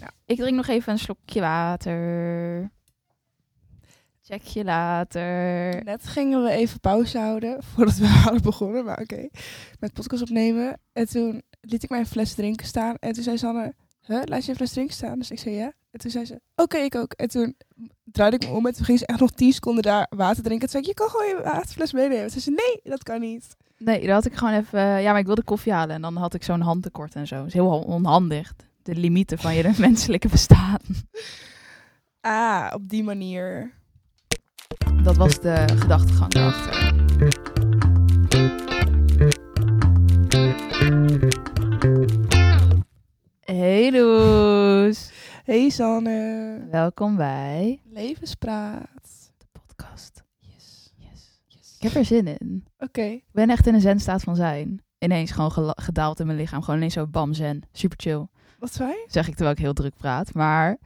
Nou, ik drink nog even een slokje water. Check je later. Net gingen we even pauze houden voordat we hadden begonnen, maar oké. Met podcast opnemen. En toen liet ik mijn fles drinken staan. En toen zei Sanne, laat je een fles drinken staan? Dus ik zei ja. En toen zei ze, oké, ik ook. En toen draaide ik me om en toen ging ze echt nog 10 seconden daar water drinken. En toen zei ik, je kan gewoon je waterfles meenemen. Toen zei ze, nee, dat kan niet. Nee, dat had ik gewoon even... Ja, maar ik wilde koffie halen en dan had ik zo'n handtekort en zo. Dat is heel onhandig. De limieten van je menselijke bestaan. Ah, op die manier. Dat was de gedachtegang erachter. Hey Loes. Hey Sanne. Welkom bij... Levenspraat. De podcast. Yes. Ik heb er zin in. Oké. Ik ben echt in een zenstaat van zijn. Ineens gewoon gedaald in mijn lichaam. Gewoon ineens zo bam zen. Super chill. Wat zei je? Zeg ik terwijl ik heel druk praat. Maar...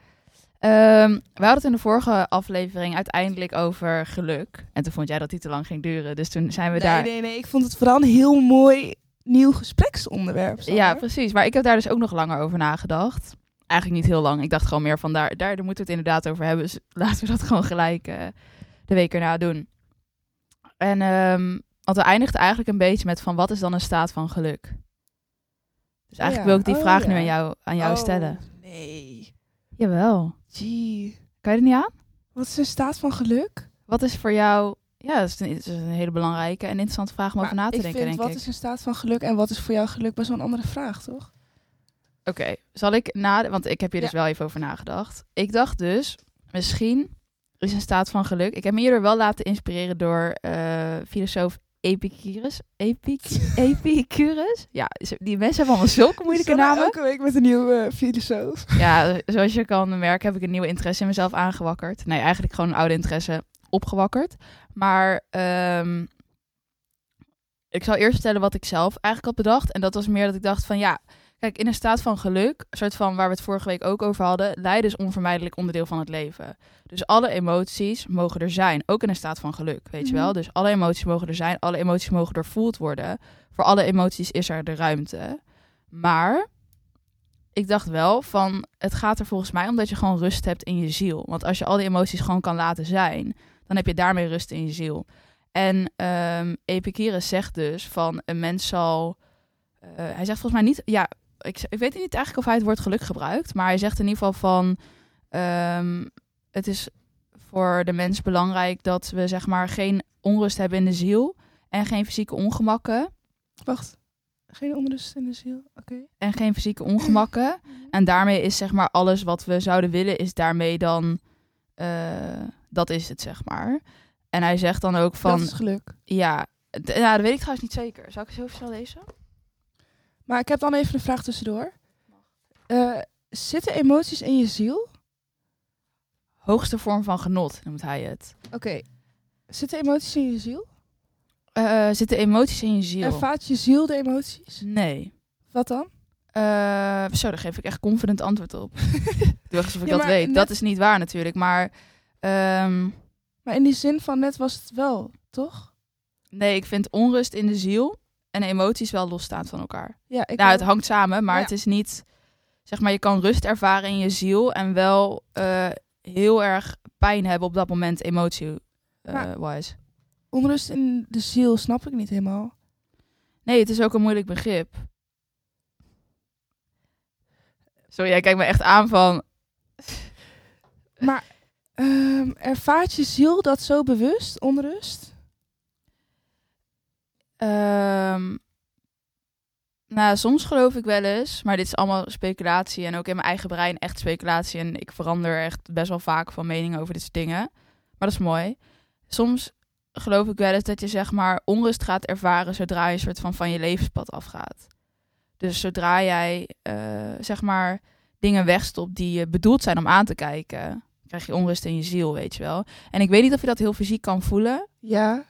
we hadden het in de vorige aflevering uiteindelijk over geluk. En toen vond jij dat die te lang ging duren. Dus toen zijn we daar... Nee. Ik vond het vooral een heel mooi nieuw gespreksonderwerp. Zo. Ja, precies. Maar ik heb daar dus ook nog langer over nagedacht. Eigenlijk niet heel lang. Ik dacht gewoon meer van daar moeten we het inderdaad over hebben. Dus laten we dat gewoon gelijk de week erna doen. En want we eindigden eigenlijk een beetje met van wat is dan een staat van geluk? Dus eigenlijk wil ik die vraag nu aan jou stellen. Nee. Jawel. Gee. Kan je er niet aan? Wat is een staat van geluk? Wat is voor jou... Ja, dat is een hele belangrijke en interessante vraag om over na te denken, denk ik. Wat is een staat van geluk en wat is voor jou geluk? Best wel een andere vraag, toch? Oké, zal ik want ik heb hier dus wel even over nagedacht. Ik dacht dus, misschien is een staat van geluk... Ik heb me hierdoor wel laten inspireren door filosoof Epicurus. Epicurus? Ja, die mensen hebben allemaal zulke moeilijke namen. Elke week met een nieuwe filosoof. Ja, zoals je kan merken heb ik een nieuw interesse in mezelf aangewakkerd. Nee, eigenlijk gewoon een oude interesse opgewakkerd. Maar ik zal eerst vertellen wat ik zelf eigenlijk had bedacht. En dat was meer dat ik dacht van ja... Kijk, in een staat van geluk, een soort van waar we het vorige week ook over hadden... lijden is onvermijdelijk onderdeel van het leven. Dus alle emoties mogen er zijn, ook in een staat van geluk, weet je wel? Dus alle emoties mogen er zijn, alle emoties mogen doorvoeld worden. Voor alle emoties is er de ruimte. Maar ik dacht wel van, het gaat er volgens mij om dat je gewoon rust hebt in je ziel. Want als je al die emoties gewoon kan laten zijn, dan heb je daarmee rust in je ziel. En Epicurus zegt dus van, een mens zal... hij zegt volgens mij niet... ja. Ik weet niet eigenlijk of hij het woord geluk gebruikt. Maar hij zegt in ieder geval van... het is voor de mens belangrijk dat we zeg maar geen onrust hebben in de ziel. En geen fysieke ongemakken. Wacht. Geen onrust in de ziel? Oké. En geen fysieke ongemakken. En daarmee is zeg maar alles wat we zouden willen is daarmee dan... dat is het zeg maar. En hij zegt dan ook van... Dat is geluk. Ja, dat weet ik trouwens niet zeker. Zal ik het zo snel lezen? Maar ik heb dan even een vraag tussendoor. Zitten emoties in je ziel? Hoogste vorm van genot, noemt hij het. Oké. Zitten emoties in je ziel? Zitten emoties in je ziel? Ervaart je ziel de emoties? Nee. Wat dan? Zo, daar geef ik echt confident antwoord op. Doe alsof ik dat weet. Net... Dat is niet waar natuurlijk, maar... Maar in die zin van net was het wel, toch? Nee, ik vind onrust in de ziel... En emoties wel losstaan van elkaar. Ja, het hangt samen, maar het is niet... Zeg maar, je kan rust ervaren in je ziel... en wel heel erg pijn hebben op dat moment emotie-wise. Onrust in de ziel snap ik niet helemaal. Nee, het is ook een moeilijk begrip. Sorry, jij kijkt me echt aan van... Maar ervaart je ziel dat zo bewust, onrust... soms geloof ik wel eens, maar dit is allemaal speculatie en ook in mijn eigen brein echt speculatie en ik verander echt best wel vaak van mening over dit soort dingen, maar dat is mooi. Soms geloof ik wel eens dat je zeg maar onrust gaat ervaren zodra je een soort van je levenspad afgaat. Dus zodra jij zeg maar dingen wegstopt die bedoeld zijn om aan te kijken, krijg je onrust in je ziel, weet je wel. En ik weet niet of je dat heel fysiek kan voelen. Ja.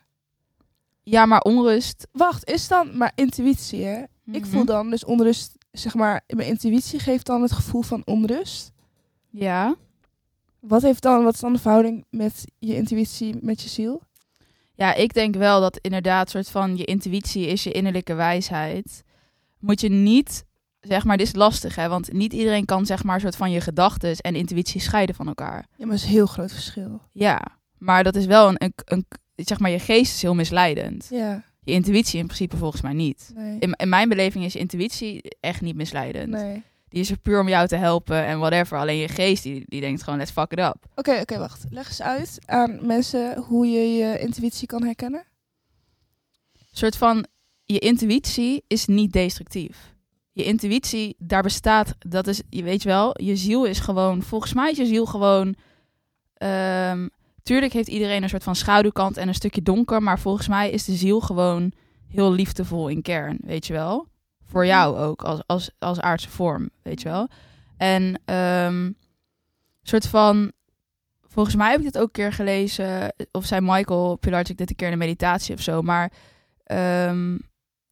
Ja, maar onrust... Wacht, is dan... Maar intuïtie, hè? Mm-hmm. Ik voel dan dus onrust... Zeg maar, mijn intuïtie geeft dan het gevoel van onrust. Ja. Wat is dan de verhouding met je intuïtie, met je ziel? Ja, ik denk wel dat inderdaad soort van... Je intuïtie is je innerlijke wijsheid. Moet je niet zeg maar, dit is lastig, hè? Want niet iedereen kan, zeg maar, soort van je gedachten en intuïtie scheiden van elkaar. Ja, maar dat is een heel groot verschil. Ja, maar dat is wel een zeg maar, je geest is heel misleidend. Ja. Je intuïtie in principe volgens mij niet. Nee. In mijn beleving is intuïtie echt niet misleidend. Nee. Die is er puur om jou te helpen en whatever. Alleen je geest, die denkt gewoon, let's fuck it up. Oké, wacht. Leg eens uit aan mensen hoe je je intuïtie kan herkennen. Een soort van, je intuïtie is niet destructief. Je intuïtie, daar bestaat, dat is, je weet wel, je ziel is gewoon, volgens mij is je ziel gewoon... Tuurlijk heeft iedereen een soort van schaduwkant en een stukje donker, maar volgens mij is de ziel gewoon heel liefdevol in kern, weet je wel? Voor jou ook, als aardse vorm, weet je wel? En soort van, volgens mij heb ik dit ook een keer gelezen, of zei Michael Pilarczyk dit een keer in een meditatie of zo, maar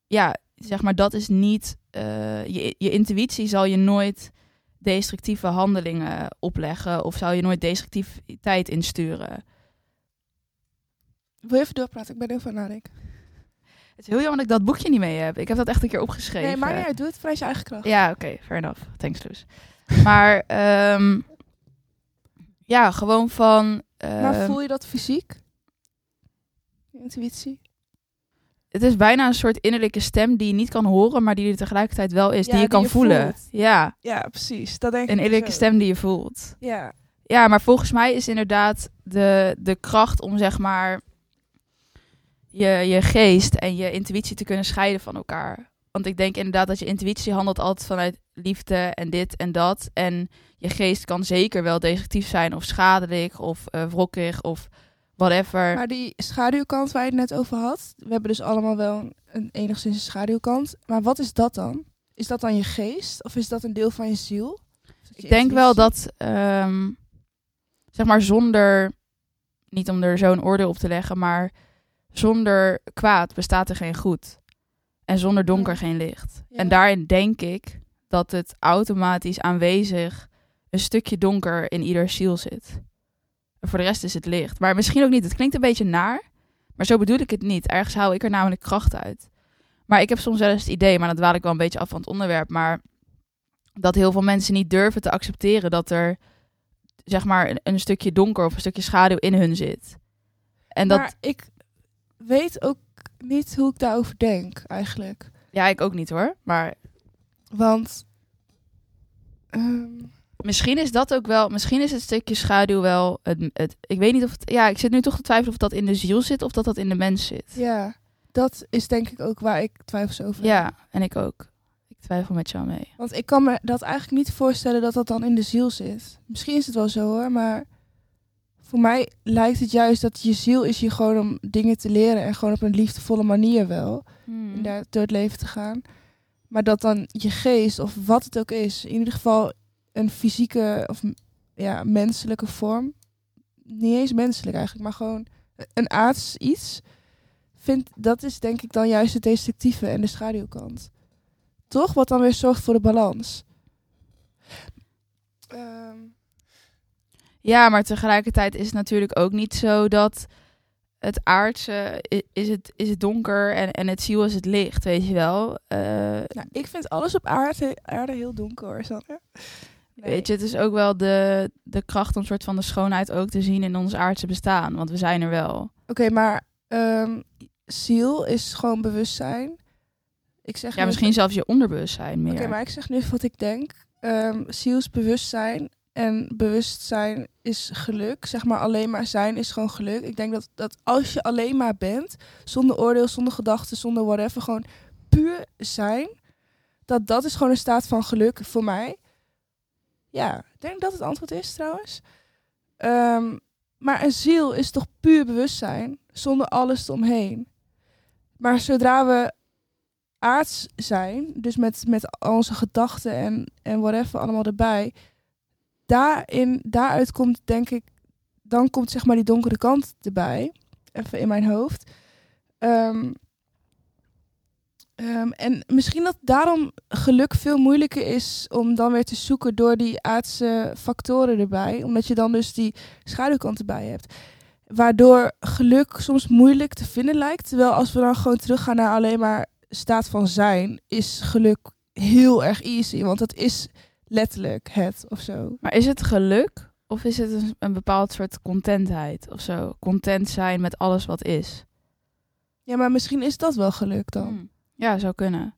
ja, zeg maar, dat is niet... Je intuïtie zal je nooit destructieve handelingen opleggen of zou je nooit destructiviteit insturen. Wil je even doorpraten? Ik ben heel van nadenk. Het is heel jammer dat ik dat boekje niet mee heb. Ik heb dat echt een keer opgeschreven. Nee, maar ja, doe het vanuit je eigen kracht. Ja, oké, fair enough. Thanks, Loes. Maar ja, gewoon van... Maar voel je dat fysiek? Intuïtie? Het is bijna een soort innerlijke stem die je niet kan horen, maar die er tegelijkertijd wel is, ja, die je kan voelen. Ja. Ja, precies. Dat denk ik. Een innerlijke stem die je voelt. Ja. Ja, maar volgens mij is inderdaad de kracht om, zeg maar, je geest en je intuïtie te kunnen scheiden van elkaar. Want ik denk inderdaad dat je intuïtie handelt altijd vanuit liefde en dit en dat. En je geest kan zeker wel destructief zijn of schadelijk of wrokkig of... whatever. Maar die schaduwkant waar je het net over had, we hebben dus allemaal wel een enigszins schaduwkant. Maar wat is dat dan? Is dat dan je geest? Of is dat een deel van je ziel? Ik denk wel dat, zeg maar zonder, niet om er zo'n oordeel op te leggen, maar zonder kwaad bestaat er geen goed. En zonder donker geen licht. Ja. En daarin denk ik dat het automatisch aanwezig een stukje donker in ieder ziel zit. Voor de rest is het licht. Maar misschien ook niet. Het klinkt een beetje naar. Maar zo bedoel ik het niet. Ergens haal ik er namelijk kracht uit. Maar ik heb soms wel eens het idee, maar dat dwaal ik wel een beetje af van het onderwerp, maar dat heel veel mensen niet durven te accepteren dat er, zeg maar, een stukje donker of een stukje schaduw in hun zit. En dat... Maar ik weet ook niet hoe ik daarover denk, eigenlijk. Ja, ik ook niet hoor. Maar... Want... Misschien is dat ook wel... Misschien is het stukje schaduw wel... ik weet niet of het... Ja, ik zit nu toch te twijfelen of dat in de ziel zit... of dat in de mens zit. Ja, dat is denk ik ook waar ik twijfels over heb. Ja, en ik ook. Ik twijfel met jou mee. Want ik kan me dat eigenlijk niet voorstellen... dat dan in de ziel zit. Misschien is het wel zo hoor, maar... voor mij lijkt het juist dat je ziel is hier gewoon om dingen te leren... en gewoon op een liefdevolle manier wel. En daar door het leven te gaan. Maar dat dan je geest, of wat het ook is... in ieder geval... een fysieke of ja, menselijke vorm. Niet eens menselijk eigenlijk, maar gewoon een aards iets. Dat is denk ik dan juist de destructieve en de schaduwkant. Toch? Wat dan weer zorgt voor de balans. Ja, maar tegelijkertijd is het natuurlijk ook niet zo dat het aardse is het donker en het ziel is het licht, weet je wel. Nou, ik vind alles op aarde heel donker hoor, Sanne. Nee. Weet je, het is ook wel de kracht om soort van de schoonheid ook te zien in ons aardse bestaan. Want we zijn er wel. Oké, maar ziel is gewoon bewustzijn. Ik zeg ja, misschien zelfs je onderbewustzijn meer. Oké, maar ik zeg nu wat ik denk. Ziel is bewustzijn en bewustzijn is geluk. Zeg maar alleen maar zijn is gewoon geluk. Ik denk dat als je alleen maar bent, zonder oordeel, zonder gedachten, zonder whatever, gewoon puur zijn. Dat is gewoon een staat van geluk voor mij. Ja, ik denk dat het antwoord is trouwens. Maar een ziel is toch puur bewustzijn, zonder alles eromheen. Maar zodra we aards zijn, dus met al onze gedachten en whatever allemaal erbij, daaruit komt denk ik, dan komt zeg maar die donkere kant erbij. Even in mijn hoofd. En misschien dat daarom geluk veel moeilijker is om dan weer te zoeken door die aardse factoren erbij. Omdat je dan dus die schaduwkant erbij hebt. Waardoor geluk soms moeilijk te vinden lijkt. Terwijl als we dan gewoon teruggaan naar alleen maar staat van zijn, is geluk heel erg easy, want dat is letterlijk het of zo. Maar is het geluk of is het een bepaald soort contentheid of zo? Content zijn met alles wat is. Ja, maar misschien is dat wel geluk dan. Ja, zou kunnen.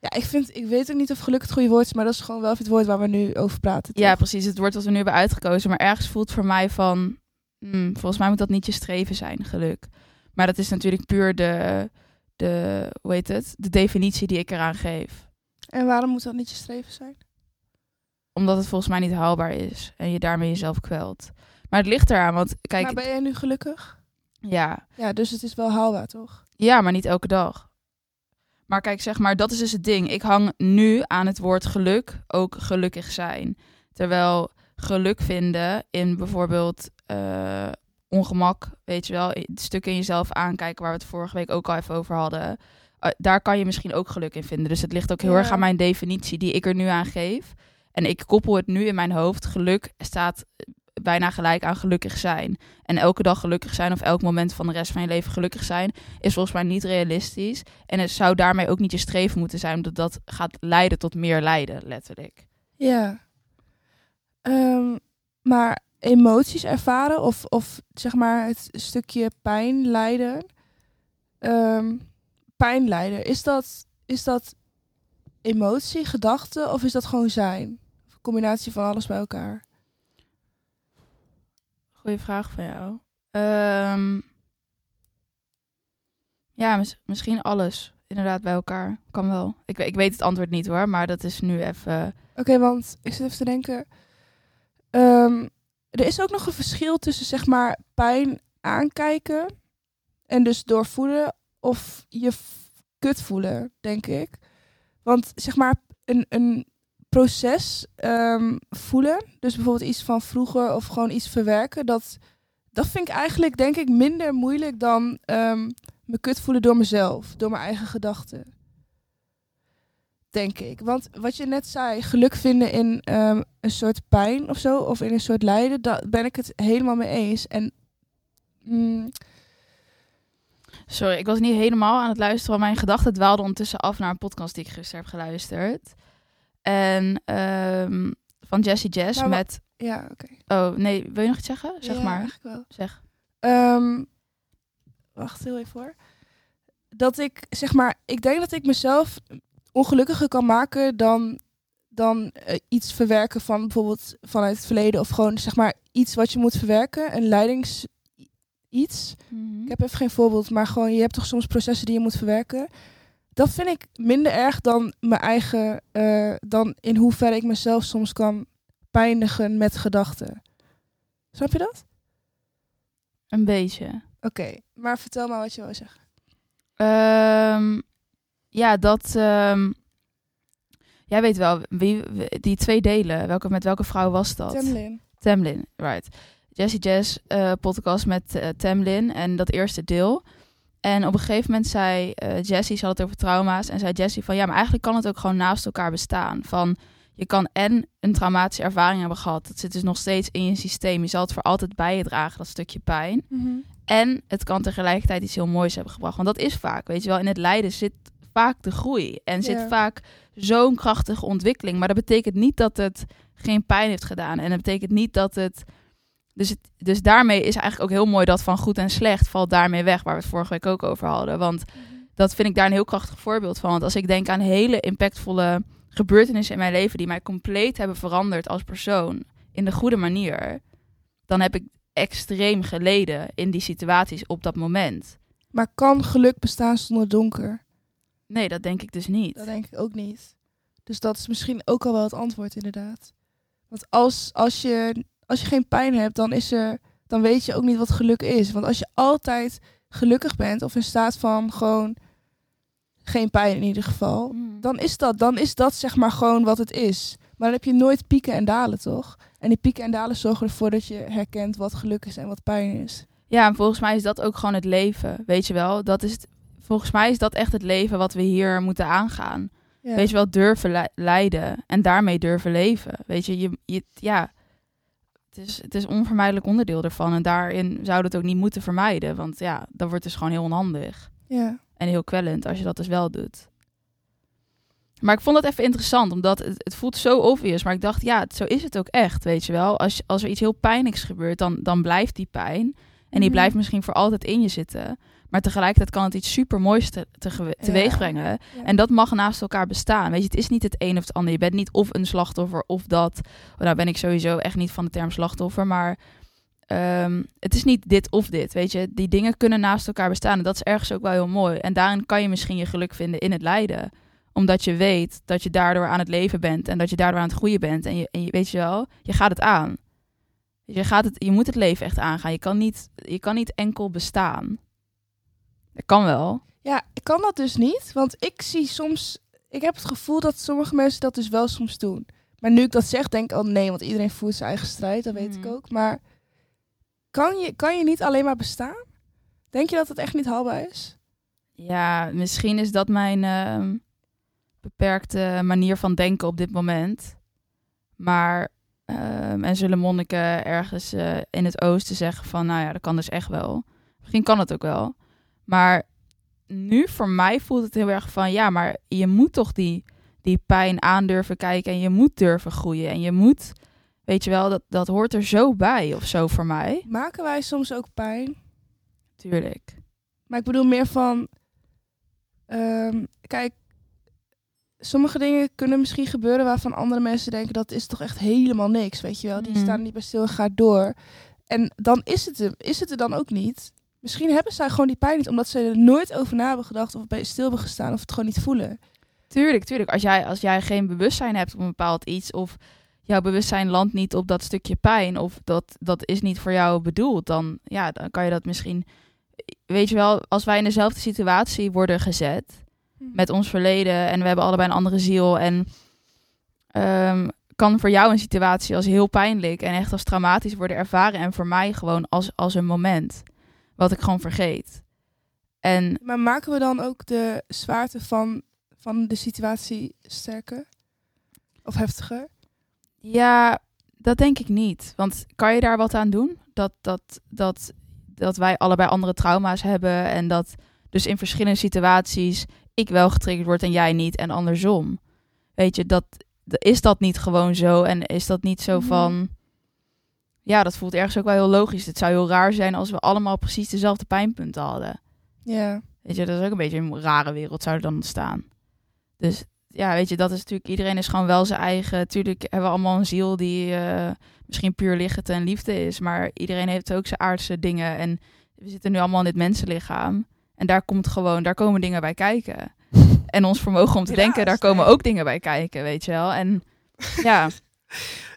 Ja, ik weet ook niet of geluk het goede woord is, maar dat is gewoon wel het woord waar we nu over praten. Toch? Ja, precies. Het woord dat we nu hebben uitgekozen. Maar ergens voelt voor mij van, volgens mij moet dat niet je streven zijn, geluk. Maar dat is natuurlijk puur de definitie die ik eraan geef. En waarom moet dat niet je streven zijn? Omdat het volgens mij niet haalbaar is en je daarmee jezelf kwelt. Maar het ligt eraan, want kijk... Maar ben jij nu gelukkig? Ja. Ja, dus het is wel haalbaar, toch? Ja, maar niet elke dag. Maar kijk, zeg maar, dat is dus het ding. Ik hang nu aan het woord geluk ook gelukkig zijn. Terwijl geluk vinden in bijvoorbeeld ongemak, weet je wel, stukken in jezelf aankijken waar we het vorige week ook al even over hadden. Daar kan je misschien ook geluk in vinden. Dus het ligt ook heel erg aan mijn definitie die ik er nu aan geef. En ik koppel het nu in mijn hoofd. Geluk staat bijna gelijk aan gelukkig zijn. En elke dag gelukkig zijn of elk moment van de rest van je leven gelukkig zijn is volgens mij niet realistisch. En het zou daarmee ook niet je streven moeten zijn, omdat dat gaat leiden tot meer lijden, letterlijk. Ja. Maar emoties ervaren of zeg maar het stukje pijn lijden. Pijn lijden, is dat emotie, gedachten of is dat gewoon zijn? Een combinatie van alles bij elkaar. Goeie vraag van jou. Ja, misschien alles. Inderdaad, bij elkaar. Kan wel. Ik weet het antwoord niet hoor, maar dat is nu even... Oké, want ik zit even te denken. Er is ook nog een verschil tussen zeg maar pijn aankijken en dus doorvoelen of je kut voelen, denk ik. Want zeg maar een proces voelen, dus bijvoorbeeld iets van vroeger of gewoon iets verwerken, dat vind ik eigenlijk denk ik minder moeilijk dan me kut voelen door mezelf, door mijn eigen gedachten. Denk ik. Want wat je net zei, geluk vinden in een soort pijn of zo, of in een soort lijden, daar ben ik het helemaal mee eens. En... Sorry, ik was niet helemaal aan het luisteren. Mijn gedachten dwaalden ondertussen af naar een podcast die ik gisteren heb geluisterd. En van Jessie Jess nou, met... Ja, oké. Oh, nee, wil je nog iets zeggen? Zeg ja, maar. Ja, eigenlijk wel. Zeg. Wacht heel even hoor. Dat ik, zeg maar, ik denk dat ik mezelf ongelukkiger kan maken dan iets verwerken van bijvoorbeeld vanuit het verleden. Of gewoon, zeg maar, iets wat je moet verwerken. Een leidings... iets. Mm-hmm. Ik heb even geen voorbeeld, maar gewoon je hebt toch soms processen die je moet verwerken. Dat vind ik minder erg dan mijn eigen, dan in hoeverre ik mezelf soms kan pijnigen met gedachten. Snap je dat? Een beetje. Oké, maar vertel maar wat je wil zeggen. Ja, dat... Jij weet wel, die twee delen, met welke vrouw was dat? Tamlin, right. Jessie Jess podcast met Tamlin en dat eerste deel. En op een gegeven moment zei Jessie, ze had het over trauma's. En zei Jessie van ja, maar eigenlijk kan het ook gewoon naast elkaar bestaan. Van je kan en een traumatische ervaring hebben gehad. Dat zit dus nog steeds in je systeem. Je zal het voor altijd bij je dragen, dat stukje pijn. Mm-hmm. En het kan tegelijkertijd iets heel moois hebben gebracht. Want dat is vaak, weet je wel, in het lijden zit vaak de groei. En zit vaak zo'n krachtige ontwikkeling. Maar dat betekent niet dat het geen pijn heeft gedaan. En dat betekent niet dat het... Dus daarmee is eigenlijk ook heel mooi dat van goed en slecht valt daarmee weg, waar we het vorige week ook over hadden. Want dat vind ik daar een heel krachtig voorbeeld van. Want als ik denk aan hele impactvolle gebeurtenissen in mijn leven die mij compleet hebben veranderd als persoon, in de goede manier, dan heb ik extreem geleden in die situaties op dat moment. Maar kan geluk bestaan zonder donker? Nee, dat denk ik dus niet. Dat denk ik ook niet. Dus dat is misschien ook al wel het antwoord inderdaad. Want als je geen pijn hebt, dan weet je ook niet wat geluk is. Want als je altijd gelukkig bent of in staat van gewoon geen pijn in ieder geval, dan is dat zeg maar gewoon wat het is. Maar dan heb je nooit pieken en dalen, toch? En die pieken en dalen zorgen ervoor dat je herkent wat geluk is en wat pijn is. Ja, en volgens mij is dat ook gewoon het leven, weet je wel? Dat is het, volgens mij is dat echt het leven wat we hier moeten aangaan. Ja. Weet je wel, durven lijden en daarmee durven leven. Weet je, Het is onvermijdelijk onderdeel ervan. En daarin zou dat ook niet moeten vermijden. Want ja, dat wordt dus gewoon heel onhandig. Ja. En heel kwellend als je dat dus wel doet. Maar ik vond dat even interessant, omdat het voelt zo obvious. Maar ik dacht, ja, zo is het ook echt, weet je wel. Als er iets heel pijnlijks gebeurt, dan blijft die pijn. En die blijft misschien voor altijd in je zitten. Maar tegelijkertijd kan het iets supermoois teweeg brengen. Ja. En dat mag naast elkaar bestaan. Weet je, het is niet het een of het ander. Je bent niet of een slachtoffer of dat. Nou ben ik sowieso echt niet van de term slachtoffer. Maar het is niet dit of dit. Weet je, die dingen kunnen naast elkaar bestaan. En dat is ergens ook wel heel mooi. En daarin kan je misschien je geluk vinden in het lijden. Omdat je weet dat je daardoor aan het leven bent. En dat je daardoor aan het groeien bent. En je weet je wel, je gaat het aan. Je moet het leven echt aangaan. Je kan niet enkel bestaan. Dat kan wel. Ja, ik kan dat dus niet. Want ik zie soms... Ik heb het gevoel dat sommige mensen dat dus wel soms doen. Maar nu ik dat zeg, denk ik... Oh nee, want iedereen voert zijn eigen strijd. Dat weet ik ook. Maar kan je niet alleen maar bestaan? Denk je dat het echt niet haalbaar is? Ja, misschien is dat mijn... beperkte manier van denken op dit moment. Maar... en zullen monniken ergens in het oosten zeggen van... Nou ja, dat kan dus echt wel. Misschien kan het ook wel. Maar nu voor mij voelt het heel erg van... Ja, maar je moet toch die pijn aan durven kijken. En je moet durven groeien. En je moet... Weet je wel, dat hoort er zo bij of zo voor mij. Maken wij soms ook pijn? Tuurlijk. Maar ik bedoel meer van... kijk... Sommige dingen kunnen misschien gebeuren waarvan andere mensen denken... dat is toch echt helemaal niks, weet je wel. Die staan niet bij stil en gaat door. En dan is het er dan ook niet. Misschien hebben zij gewoon die pijn niet... omdat ze er nooit over na hebben gedacht... of bij stil hebben gestaan of het gewoon niet voelen. Tuurlijk. Als jij geen bewustzijn hebt op een bepaald iets... of jouw bewustzijn landt niet op dat stukje pijn... of dat is niet voor jou bedoeld... dan kan je dat misschien... Weet je wel, als wij in dezelfde situatie worden gezet... met ons verleden en we hebben allebei een andere ziel en kan voor jou een situatie als heel pijnlijk en echt als traumatisch worden ervaren en voor mij gewoon als een moment wat ik gewoon vergeet. En, maar maken we dan ook de zwaarte van de situatie sterker of heftiger? Ja, dat denk ik niet. Want kan je daar wat aan doen? Dat wij allebei andere trauma's hebben en dat dus in verschillende situaties... ik wel getriggerd word en jij niet en andersom. Weet je, is dat niet gewoon zo? En is dat niet zo van... Ja, dat voelt ergens ook wel heel logisch. Het zou heel raar zijn als we allemaal precies dezelfde pijnpunten hadden. Ja. Weet je, dat is ook een beetje een rare wereld zou er dan ontstaan. Dus ja, weet je, dat is natuurlijk... Iedereen is gewoon wel zijn eigen... Tuurlijk hebben we allemaal een ziel die misschien puur licht en liefde is. Maar iedereen heeft ook zijn aardse dingen. En we zitten nu allemaal in dit mensenlichaam. En daar komen dingen bij kijken. En ons vermogen om te denken, daar komen ook dingen bij kijken, weet je wel. En ja.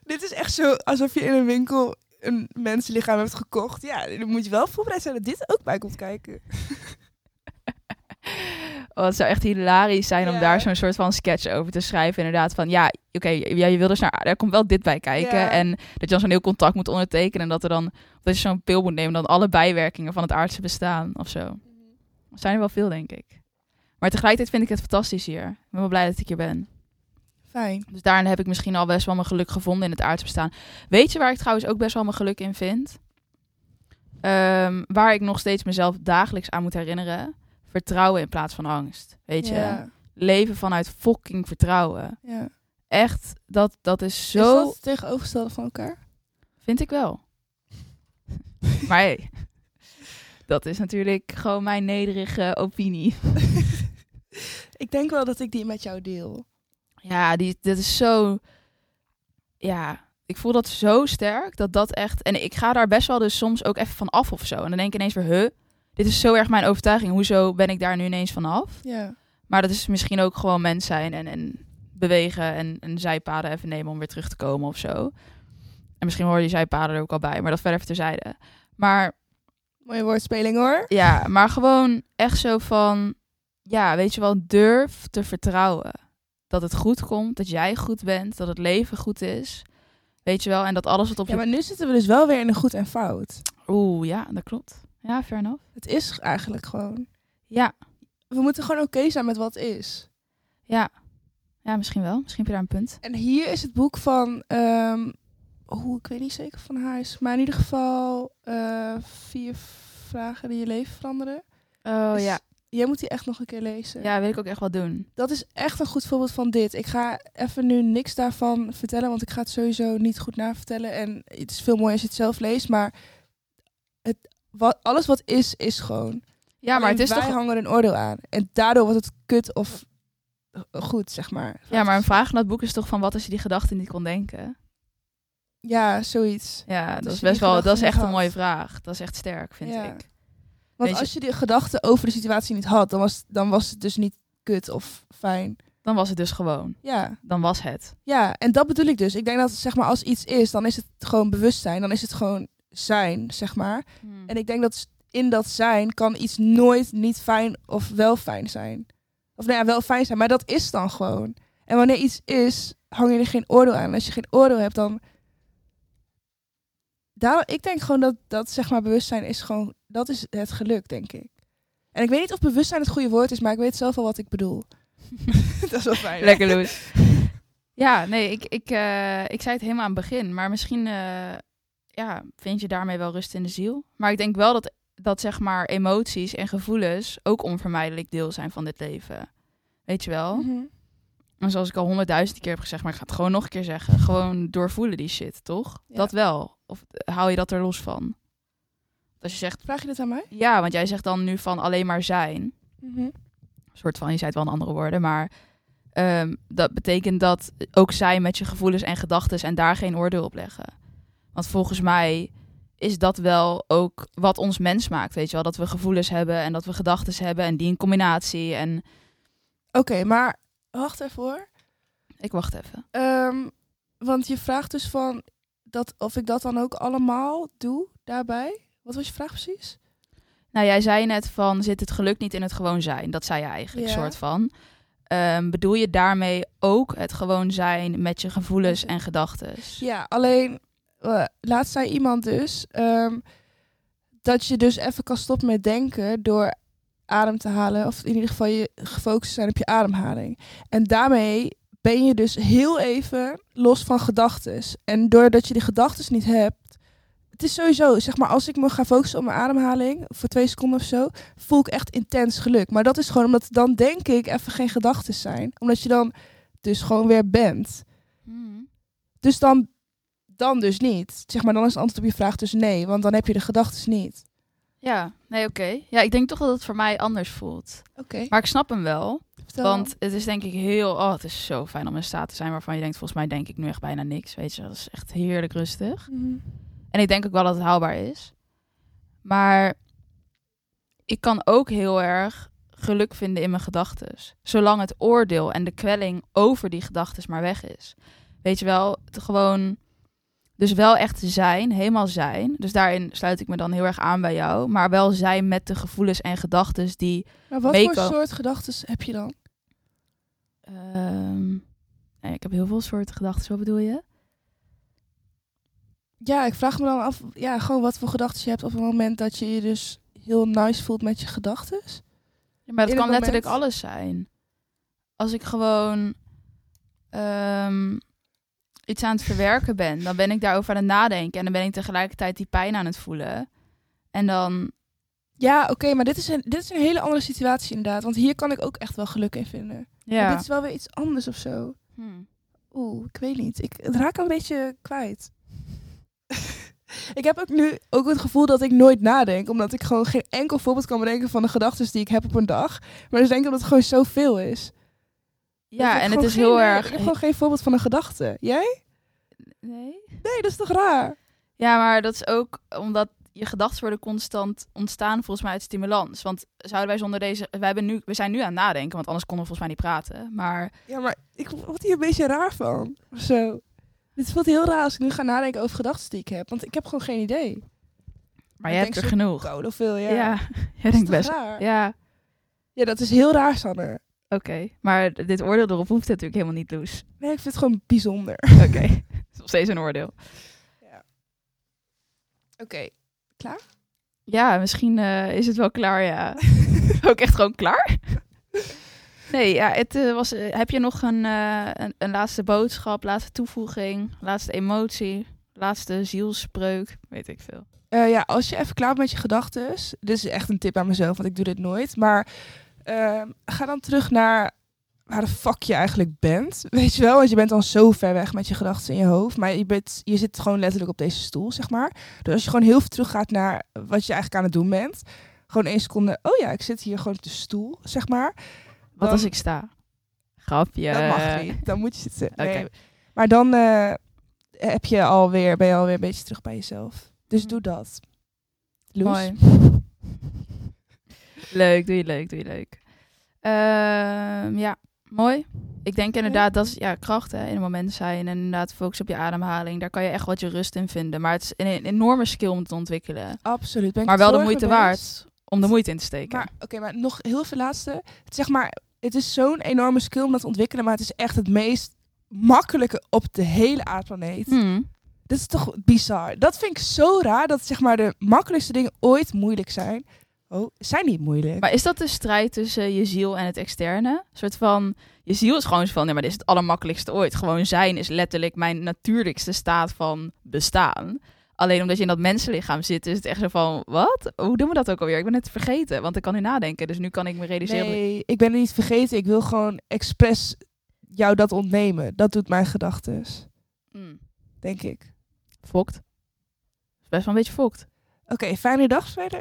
Dit is echt zo alsof je in een winkel een mensenlichaam hebt gekocht. Ja, dan moet je wel voorbereid zijn dat dit ook bij komt kijken. Oh, het zou echt hilarisch zijn om daar zo'n soort van sketch over te schrijven. Inderdaad, van ja, oké, je wil dus daar komt wel dit bij kijken. Ja. En dat je dan zo'n heel contract moet ondertekenen. En dat er dan, dat je zo'n pil moet nemen, dan alle bijwerkingen van het aardse bestaan of zo. Er zijn er wel veel, denk ik. Maar tegelijkertijd vind ik het fantastisch hier. Ik ben wel blij dat ik hier ben. Fijn. Dus daarin heb ik misschien al best wel mijn geluk gevonden in het aardse bestaan. Weet je waar ik trouwens ook best wel mijn geluk in vind? Waar ik nog steeds mezelf dagelijks aan moet herinneren. Vertrouwen in plaats van angst. Weet je? Ja. Leven vanuit fucking vertrouwen. Ja. Echt, dat is zo... Is dat het tegenovergestelde van elkaar? Vind ik wel. Maar hey... Dat is natuurlijk gewoon mijn nederige opinie. Ik denk wel dat ik die met jou deel. Ja, dat is zo... Ja, ik voel dat zo sterk. Dat echt... En ik ga daar best wel dus soms ook even van af of zo. En dan denk ik ineens weer... dit is zo erg mijn overtuiging. Hoezo ben ik daar nu ineens van af? Ja. Maar dat is misschien ook gewoon mens zijn. En bewegen. En zijpaden even nemen om weer terug te komen of zo. En misschien hoor je zijpaden er ook al bij. Maar dat verder even terzijde. Maar... Mooie woordspeling hoor. Ja, maar gewoon echt zo van... Ja, weet je wel, durf te vertrouwen. Dat het goed komt, dat jij goed bent, dat het leven goed is. Weet je wel, en dat alles wat op je... Ja, maar nu zitten we dus wel weer in een goed en fout. Oeh, ja, dat klopt. Ja, fair enough. Het is eigenlijk gewoon... Ja. We moeten gewoon oké zijn met wat is. Ja. Ja, misschien wel. Misschien heb je daar een punt. En hier is het boek van... ik weet niet zeker van haar is. Maar in ieder geval 4 vragen die je leven veranderen. Oh dus ja. Jij moet die echt nog een keer lezen. Ja, wil ik ook echt wel doen. Dat is echt een goed voorbeeld van dit. Ik ga even nu niks daarvan vertellen, want ik ga het sowieso niet goed navertellen. En het is veel mooier als je het zelf leest, maar alles wat is, is gewoon. Ja, maar het is wij toch... hangen een oordeel aan. En daardoor wordt het kut of goed, zeg maar. Ja, maar een vraag in dat boek is toch van wat als je die gedachten niet kon denken? Ja, zoiets. Ja, dat is best wel. Dat is echt een mooie vraag. Dat is echt sterk, vind ik. Want als je die gedachten over de situatie niet had, dan was het dus niet kut of fijn. Dan was het dus gewoon. Ja. Dan was het. Ja, en dat bedoel ik dus. Ik denk dat zeg maar als iets is, dan is het gewoon bewustzijn. Dan is het gewoon zijn, zeg maar. Hmm. En ik denk dat in dat zijn kan iets nooit niet fijn of wel fijn zijn. Of nou ja, wel fijn zijn, maar dat is dan gewoon. En wanneer iets is, hang je er geen oordeel aan. En als je geen oordeel hebt, dan... Ik denk gewoon dat zeg maar bewustzijn is gewoon... Dat is het geluk, denk ik. En ik weet niet of bewustzijn het goede woord is, maar ik weet zelf al wat ik bedoel. Dat is wel fijn. Lekker, Loes. Ja, nee, ik zei het helemaal aan het begin. Maar misschien vind je daarmee wel rust in de ziel. Maar ik denk wel dat zeg maar emoties en gevoelens ook onvermijdelijk deel zijn van dit leven. Weet je wel? Mm-hmm. En zoals ik al 100.000 keer heb gezegd, maar ik ga het gewoon nog een keer zeggen. Gewoon doorvoelen die shit, toch? Ja. Dat wel. Of hou je dat er los van? Als je zegt, vraag je dit aan mij? Ja, want jij zegt dan nu van alleen maar zijn. Mm-hmm. Een soort van, je zei het wel in andere woorden, maar dat betekent dat ook zijn met je gevoelens en gedachten en daar geen oordeel op leggen. Want volgens mij is dat wel ook wat ons mens maakt, weet je wel? Dat we gevoelens hebben en dat we gedachten hebben en die in combinatie. En... Oké, maar wacht even hoor. Ik wacht even. Want je vraagt dus van of ik dat dan ook allemaal doe daarbij? Wat was je vraag precies? Nou, jij zei net van, zit het geluk niet in het gewoon zijn? Dat zei je eigenlijk, soort van. Bedoel je daarmee ook het gewoon zijn met je gevoelens en gedachten? Ja, alleen, laatst zei iemand dus... dat je dus even kan stoppen met denken door adem te halen. Of in ieder geval je gefocust zijn op je ademhaling. En daarmee ben je dus heel even los van gedachten. En doordat je die gedachten niet hebt... Het is sowieso, zeg maar, als ik me ga focussen op mijn ademhaling... voor 2 seconden of zo, voel ik echt intens geluk. Maar dat is gewoon omdat dan denk ik even geen gedachten zijn. Omdat je dan dus gewoon weer bent. Mm. Dus dan dus niet. Zeg maar, dan is het antwoord op je vraag dus nee. Want dan heb je de gedachten niet. Ja, nee, oké. Ja, ik denk toch dat het voor mij anders voelt. Oké. Maar ik snap hem wel. Vertel. Want het is denk ik heel... Oh, het is zo fijn om in staat te zijn waarvan je denkt... volgens mij denk ik nu echt bijna niks. Weet je, dat is echt heerlijk rustig. Mm. En ik denk ook wel dat het haalbaar is. Maar ik kan ook heel erg geluk vinden in mijn gedachten. Zolang het oordeel en de kwelling over die gedachten maar weg is. Weet je wel, gewoon... Dus wel echt zijn, helemaal zijn. Dus daarin sluit ik me dan heel erg aan bij jou. Maar wel zijn met de gevoelens en gedachten die... Maar wat voor soort gedachten heb je dan? Ik heb heel veel soorten gedachten, wat bedoel je? Ja, ik vraag me dan af, ja, gewoon wat voor gedachten je hebt op het moment dat je je dus heel nice voelt met je gedachten. Ja, maar dat kan letterlijk alles zijn. Als ik gewoon iets aan het verwerken ben, dan ben ik daarover aan het nadenken en dan ben ik tegelijkertijd die pijn aan het voelen. En dan... Ja, oké, maar dit is een hele andere situatie inderdaad, want hier kan ik ook echt wel geluk in vinden. Ja. Maar dit is wel weer iets anders of zo. Oeh, ik weet niet. Het raakt een beetje kwijt. Ik heb ook nu ook het gevoel dat ik nooit nadenk. Omdat ik gewoon geen enkel voorbeeld kan bedenken van de gedachten die ik heb op een dag. Maar dus denk ik dat het gewoon zoveel is. Ja, en het is heel erg... Ik heb gewoon geen voorbeeld van een gedachte. Jij? Nee. Nee, dat is toch raar? Ja, maar dat is ook omdat je gedachten worden constant ontstaan volgens mij uit stimulans. Want zouden wij zonder deze... We zijn nu aan het nadenken, want anders konden we volgens mij niet praten. Maar... Ja, maar ik word hier een beetje raar van. Of zo. Het voelt heel raar als ik nu ga nadenken over gedachten die ik heb. Want ik heb gewoon geen idee. Maar jij hebt er genoeg. Of veel, ja. Ja, jij denkt best. Raar? Ja, dat is heel raar, Sanne. Oké, maar dit oordeel erop hoeft natuurlijk helemaal niet, Loes. Nee, ik vind het gewoon bijzonder. Oké, het is nog steeds een oordeel. Ja. Oké, klaar? Ja, misschien is het wel klaar, ja. Ook echt gewoon klaar? Nee, ja, het was. Heb je nog een laatste boodschap, laatste toevoeging, laatste emotie, laatste zielspreuk? Weet ik veel. Ja, als je even klaar bent met je gedachten, dit is echt een tip aan mezelf, want ik doe dit nooit, maar ga dan terug naar waar de fuck je eigenlijk bent. Weet je wel, want je bent dan zo ver weg met je gedachten in je hoofd, maar je zit gewoon letterlijk op deze stoel, zeg maar. Dus als je gewoon heel veel terug gaat naar wat je eigenlijk aan het doen bent, gewoon 1 seconde, oh ja, ik zit hier gewoon op de stoel, zeg maar. Wat als ik sta? Grapje. Dat mag niet, dan moet je zitten. Okay. Nee. Maar dan ben je alweer een beetje terug bij jezelf. Dus doe dat. Loes. Mooi. Leuk, doe je leuk. Ja, mooi. Ik denk inderdaad, dat is kracht, hè, in het moment zijn. En inderdaad, focus op je ademhaling. Daar kan je echt wat je rust in vinden. Maar het is een enorme skill om te ontwikkelen. Absoluut. Maar wel de moeite waard om de moeite in te steken. Maar nog heel veel laatste. Zeg maar, het is zo'n enorme skill om dat te ontwikkelen. Maar het is echt het meest makkelijke op de hele aardplaneet. Dat is toch bizar. Dat vind ik zo raar, dat zeg maar de makkelijkste dingen ooit moeilijk zijn. Oh, zijn niet moeilijk. Maar is dat de strijd tussen je ziel en het externe? Een soort van, je ziel is gewoon van, nee, maar dit is het allermakkelijkste ooit. Gewoon zijn is letterlijk mijn natuurlijkste staat van bestaan. Alleen omdat je in dat mensenlichaam zit, is het echt zo van, wat? Hoe doen we dat ook alweer? Ik ben het vergeten, want ik kan nu nadenken. Dus nu kan ik me realiseren. Nee, ik ben het niet vergeten. Ik wil gewoon expres jou dat ontnemen. Dat doet mijn gedachtes. Denk ik. Fokt. Best wel een beetje fokt. Oké, fijne dag verder.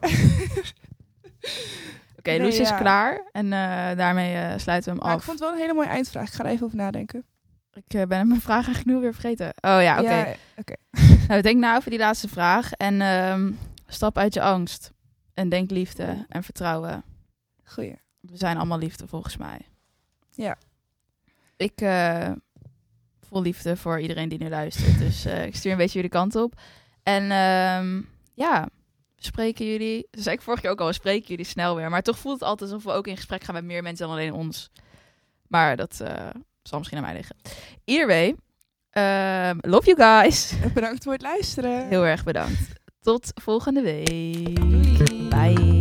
Oké, Loes is klaar. En daarmee sluiten we hem af. Ik vond het wel een hele mooie eindvraag. Ik ga er even over nadenken. Ik ben mijn vraag eigenlijk nu weer vergeten. Oh ja, oké. Nou, denk nou over die laatste vraag. En stap uit je angst. En denk liefde en vertrouwen. Goeie. We zijn allemaal liefde volgens mij. Ja. Ik... vol liefde voor iedereen die nu luistert. Dus ik stuur een beetje jullie kant op. En spreken jullie... Dat zei ik vorige keer ook al, we spreken jullie snel weer. Maar toch voelt het altijd alsof we ook in gesprek gaan met meer mensen dan alleen ons. Maar dat zal misschien aan mij liggen. Either way, love you guys. Bedankt voor het luisteren. Heel erg bedankt. Tot volgende week. Doei. Bye.